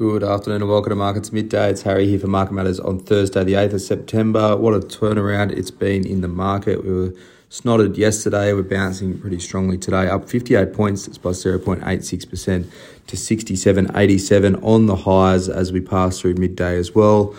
Good afternoon and welcome to Markets Midday. It's Harry here for Market Matters on Thursday, the 8th of September. What a turnaround it's been in the market. We were snotted yesterday. We're bouncing pretty strongly today, up 58 points. It's by 0.86% to 67.87 on the highs as we pass through midday as well.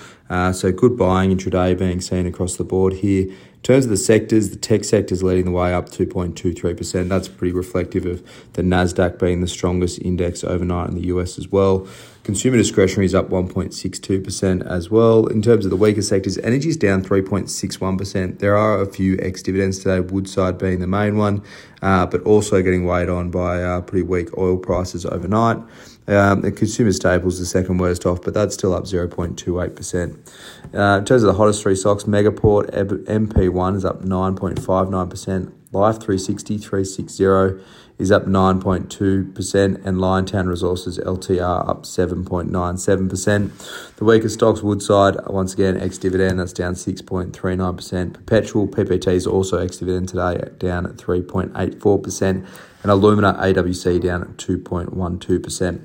So good buying intraday being seen across the board here. In terms of the sectors, the tech sector is leading the way up 2.23%. That's pretty reflective of the NASDAQ being the strongest index overnight in the US as well. Consumer discretionary is up 1.62% as well. In terms of the weaker sectors, energy is down 3.61%. There are a few ex-dividends today, Woodside being the main one, but also getting weighed on by pretty weak oil prices overnight. The consumer staples the second worst off, but that's still up 0.28%. In terms of the hottest three stocks, Megaport MP1 is up 9.59%. Life 360 360 is up 9.2%, and Liontown Resources LTR up 7.97%. The weakest stocks, Woodside, once again, ex-dividend, that's down 6.39%. Perpetual, PPT, is also ex-dividend today, down at 3.84%, and Illumina, AWC, down at 2.12%.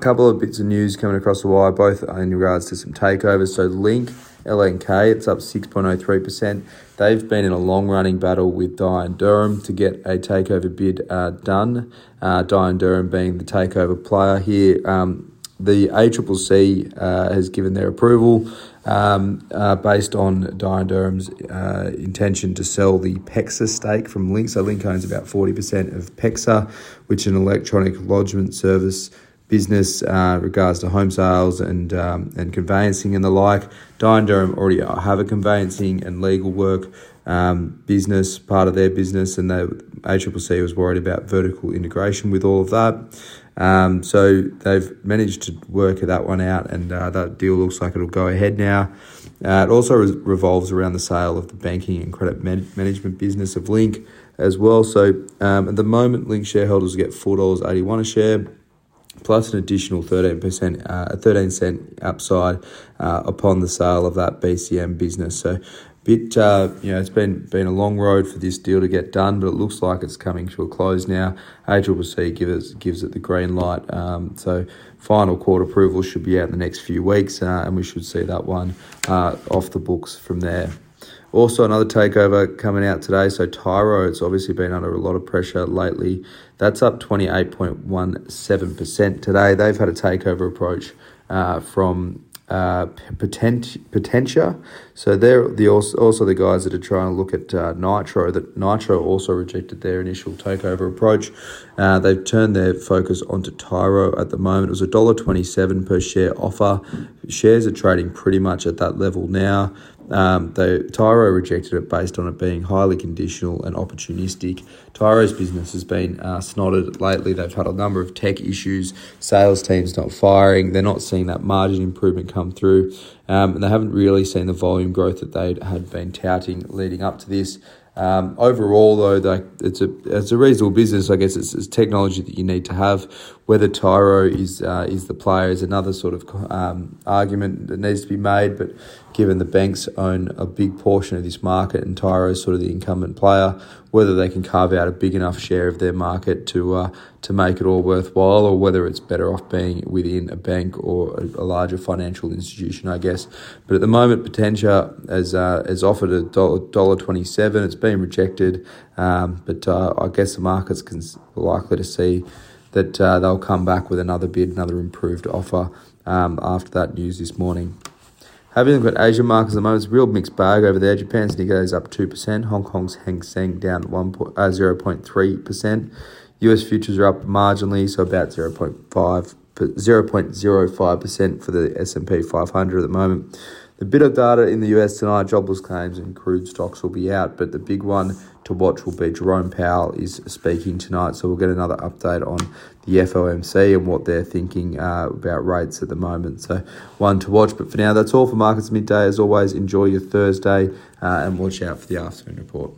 Couple of bits of news coming across the wire, both in regards to some takeovers. So Link, LNK, it's up 6.03%. They've been in a long-running battle with Diane Durham to get a takeover bid done, Diane Durham being the takeover player here. The ACCC has given their approval based on Diane Durham's intention to sell the PEXA stake from Link. So Link owns about 40% of PEXA, which is an electronic lodgement service business regards to home sales and conveyancing and the like. Diane Durham already have a conveyancing and legal work business, part of their business, and the ACCC was worried about vertical integration with all of that. So they've managed to work that one out, and that deal looks like it'll go ahead now. It also revolves around the sale of the banking and credit management business of Link as well. So at the moment, Link shareholders get $4.81 a share, plus an additional 13%, a 13-cent upside upon the sale of that BCM business. So it's been a long road for this deal to get done, but it looks like it's coming to a close now. ACCC gives it the green light. So final court approval should be out in the next few weeks, and we should see that one off the books from there. Also, another takeover coming out today. So Tyro, it's obviously been under a lot of pressure lately. That's up 28.17% today. They've had a takeover approach from Potentia. So they're also the guys that are trying to look at Nitro. That Nitro also rejected their initial takeover approach. They've turned their focus onto Tyro at the moment. It was a $1.27 per share offer. Shares are trading pretty much at that level now. Tyro rejected it based on it being highly conditional and opportunistic. Tyro's business has been snotted lately. They've had a number of tech issues, sales teams not firing, they're not seeing that margin improvement come through, and they haven't really seen the volume growth that they had been touting leading up to this. Overall, though, it's a reasonable business. I guess it's technology that you need to have. Whether Tyro is the player is another sort of argument that needs to be made. But given the banks own a big portion of this market and Tyro is sort of the incumbent player, whether they can carve out a big enough share of their market to make it all worthwhile, or whether it's better off being within a bank or a larger financial institution, I guess. But at the moment, Potentia has offered a $1.27. It's been rejected, but I guess the market's likely to see that they'll come back with another bid, another improved offer after that news this morning. Having a look at Asian markets at the moment, it's a real mixed bag over there. Japan's Nikkei is up 2%. Hong Kong's Hang Seng down 0.3%. US futures are up marginally, so about 0.05% for the S&P 500 at the moment. The bit of data in the US tonight, jobless claims and crude stocks will be out, but the big one to watch will be Jerome Powell is speaking tonight, so we'll get another update on the FOMC and what they're thinking about rates at the moment. So one to watch, but for now, that's all for Markets Midday. As always, enjoy your Thursday and watch out for the afternoon report.